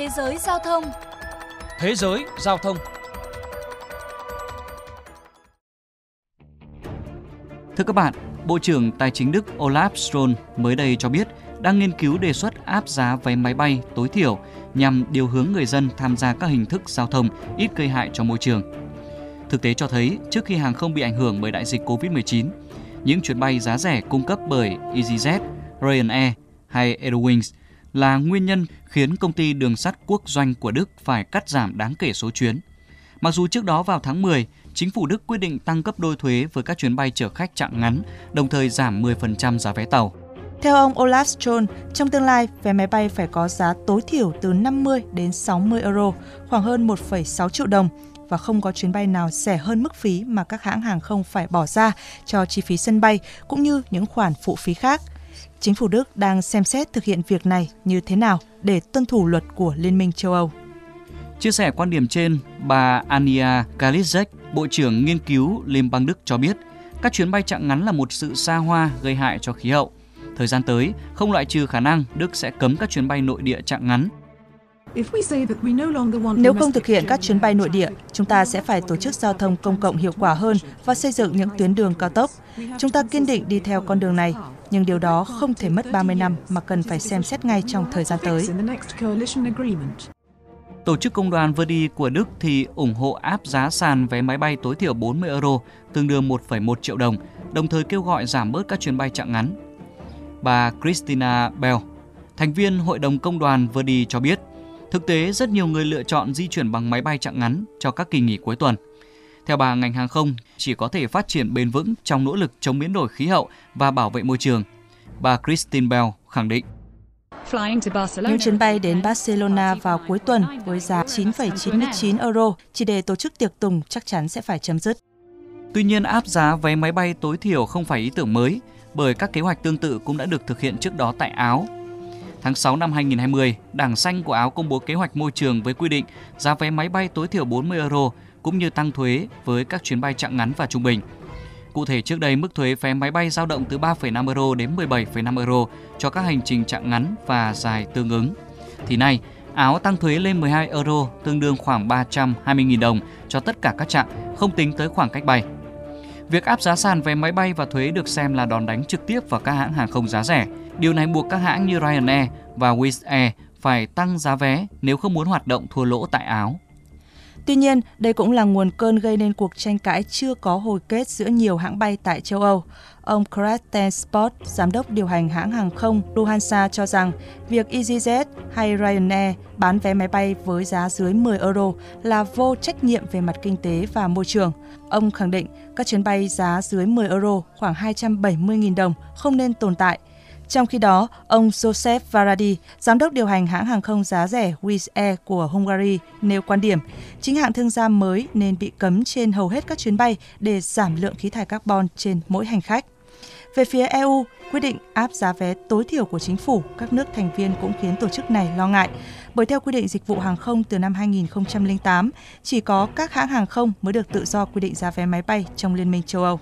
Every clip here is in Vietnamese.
Thế giới giao thông. Thế giới giao thông. Thưa các bạn, Bộ trưởng Tài chính Đức Olaf Scholz mới đây cho biết đang nghiên cứu đề xuất áp giá vé máy bay tối thiểu nhằm điều hướng người dân tham gia các hình thức giao thông ít gây hại cho môi trường. Thực tế cho thấy, trước khi hàng không bị ảnh hưởng bởi đại dịch Covid-19, những chuyến bay giá rẻ cung cấp bởi EasyJet, Ryanair hay Eurowings là nguyên nhân khiến công ty đường sắt quốc doanh của Đức phải cắt giảm đáng kể số chuyến. Mặc dù trước đó vào tháng 10, chính phủ Đức quyết định tăng gấp đôi thuế với các chuyến bay chở khách chặng ngắn, đồng thời giảm 10% giá vé tàu. Theo ông Olaf Scholz, trong tương lai, vé máy bay phải có giá tối thiểu từ 50 đến 60 euro, khoảng hơn 1,6 triệu đồng, và không có chuyến bay nào rẻ hơn mức phí mà các hãng hàng không phải bỏ ra cho chi phí sân bay cũng như những khoản phụ phí khác. Chính phủ Đức đang xem xét thực hiện việc này như thế nào để tuân thủ luật của Liên minh châu Âu. Chia sẻ quan điểm trên, bà Ania Kaliszek, Bộ trưởng Nghiên cứu Liên bang Đức cho biết, các chuyến bay chặng ngắn là một sự xa hoa gây hại cho khí hậu. Thời gian tới, không loại trừ khả năng Đức sẽ cấm các chuyến bay nội địa chặng ngắn. Nếu không thực hiện các chuyến bay nội địa, chúng ta sẽ phải tổ chức giao thông công cộng hiệu quả hơn và xây dựng những tuyến đường cao tốc. Chúng ta kiên định đi theo con đường này, nhưng điều đó không thể mất 30 năm mà cần phải xem xét ngay trong thời gian tới. Tổ chức Công đoàn Verdi của Đức thì ủng hộ áp giá sàn vé máy bay tối thiểu 40 euro, tương đương 1,1 triệu đồng, đồng thời kêu gọi giảm bớt các chuyến bay chặng ngắn. Bà Christina Bell, thành viên Hội đồng Công đoàn Verdi cho biết, thực tế rất nhiều người lựa chọn di chuyển bằng máy bay chặng ngắn cho các kỳ nghỉ cuối tuần. Theo bà, ngành hàng không chỉ có thể phát triển bền vững trong nỗ lực chống biến đổi khí hậu và bảo vệ môi trường. Bà Christine Bell khẳng định. Những chuyến bay đến Barcelona vào cuối tuần với giá 9,99 euro chỉ để tổ chức tiệc tùng chắc chắn sẽ phải chấm dứt. Tuy nhiên, áp giá vé máy bay tối thiểu không phải ý tưởng mới, bởi các kế hoạch tương tự cũng đã được thực hiện trước đó tại Áo. Tháng 6 năm 2020, Đảng Xanh của Áo công bố kế hoạch môi trường với quy định giá vé máy bay tối thiểu 40 euro cũng như tăng thuế với các chuyến bay chặng ngắn và trung bình. Cụ thể, trước đây mức thuế vé máy bay dao động từ 3,5 euro đến 17,5 euro cho các hành trình chặng ngắn và dài tương ứng. Thì nay, Áo tăng thuế lên 12 euro tương đương khoảng 320.000 đồng cho tất cả các chặng, không tính tới khoảng cách bay. Việc áp giá sàn vé máy bay và thuế được xem là đòn đánh trực tiếp vào các hãng hàng không giá rẻ. Điều này buộc các hãng như Ryanair và Wizz Air phải tăng giá vé nếu không muốn hoạt động thua lỗ tại Áo. Tuy nhiên, đây cũng là nguồn cơn gây nên cuộc tranh cãi chưa có hồi kết giữa nhiều hãng bay tại châu Âu. Ông Christian Spott, giám đốc điều hành hãng hàng không Lufthansa cho rằng việc EasyJet hay Ryanair bán vé máy bay với giá dưới 10 euro là vô trách nhiệm về mặt kinh tế và môi trường. Ông khẳng định các chuyến bay giá dưới 10 euro khoảng 270.000 đồng không nên tồn tại. Trong khi đó, ông Joseph Varadi, giám đốc điều hành hãng hàng không giá rẻ Wizz Air của Hungary, nêu quan điểm chính hãng thương gia mới nên bị cấm trên hầu hết các chuyến bay để giảm lượng khí thải carbon trên mỗi hành khách. Về phía EU, quyết định áp giá vé tối thiểu của chính phủ các nước thành viên cũng khiến tổ chức này lo ngại, bởi theo quy định dịch vụ hàng không từ năm 2008, chỉ có các hãng hàng không mới được tự do quy định giá vé máy bay trong Liên minh châu Âu.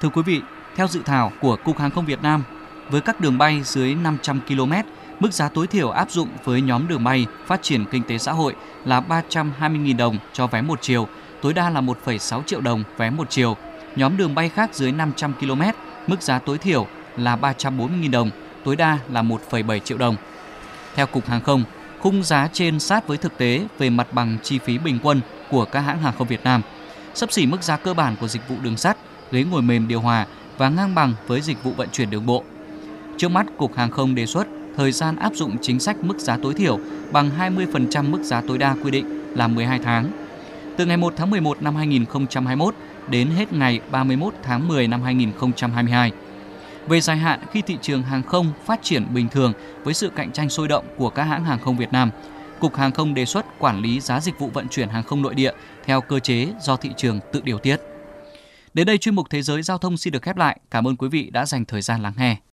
Thưa quý vị, theo dự thảo của Cục Hàng không Việt Nam, với các đường bay dưới 500 km, mức giá tối thiểu áp dụng với nhóm đường bay phát triển kinh tế xã hội là 320.000 đồng cho vé một chiều, tối đa là 1,6 triệu đồng vé một chiều. Nhóm đường bay khác dưới 500 km, mức giá tối thiểu là 340.000 đồng, tối đa là 1,7 triệu đồng. Theo Cục Hàng không, khung giá trên sát với thực tế về mặt bằng chi phí bình quân của các hãng hàng không Việt Nam, xấp xỉ mức giá cơ bản của dịch vụ đường sắt, ghế ngồi mềm điều hòa và ngang bằng với dịch vụ vận chuyển đường bộ. Trước mắt, Cục Hàng không đề xuất thời gian áp dụng chính sách mức giá tối thiểu bằng 20% mức giá tối đa quy định là 12 tháng. Từ ngày 1 tháng 11 năm 2021 đến hết ngày 31 tháng 10 năm 2022. Về dài hạn, khi thị trường hàng không phát triển bình thường với sự cạnh tranh sôi động của các hãng hàng không Việt Nam, Cục Hàng không đề xuất quản lý giá dịch vụ vận chuyển hàng không nội địa theo cơ chế do thị trường tự điều tiết. Đến đây, chuyên mục Thế giới Giao thông xin được khép lại. Cảm ơn quý vị đã dành thời gian lắng nghe.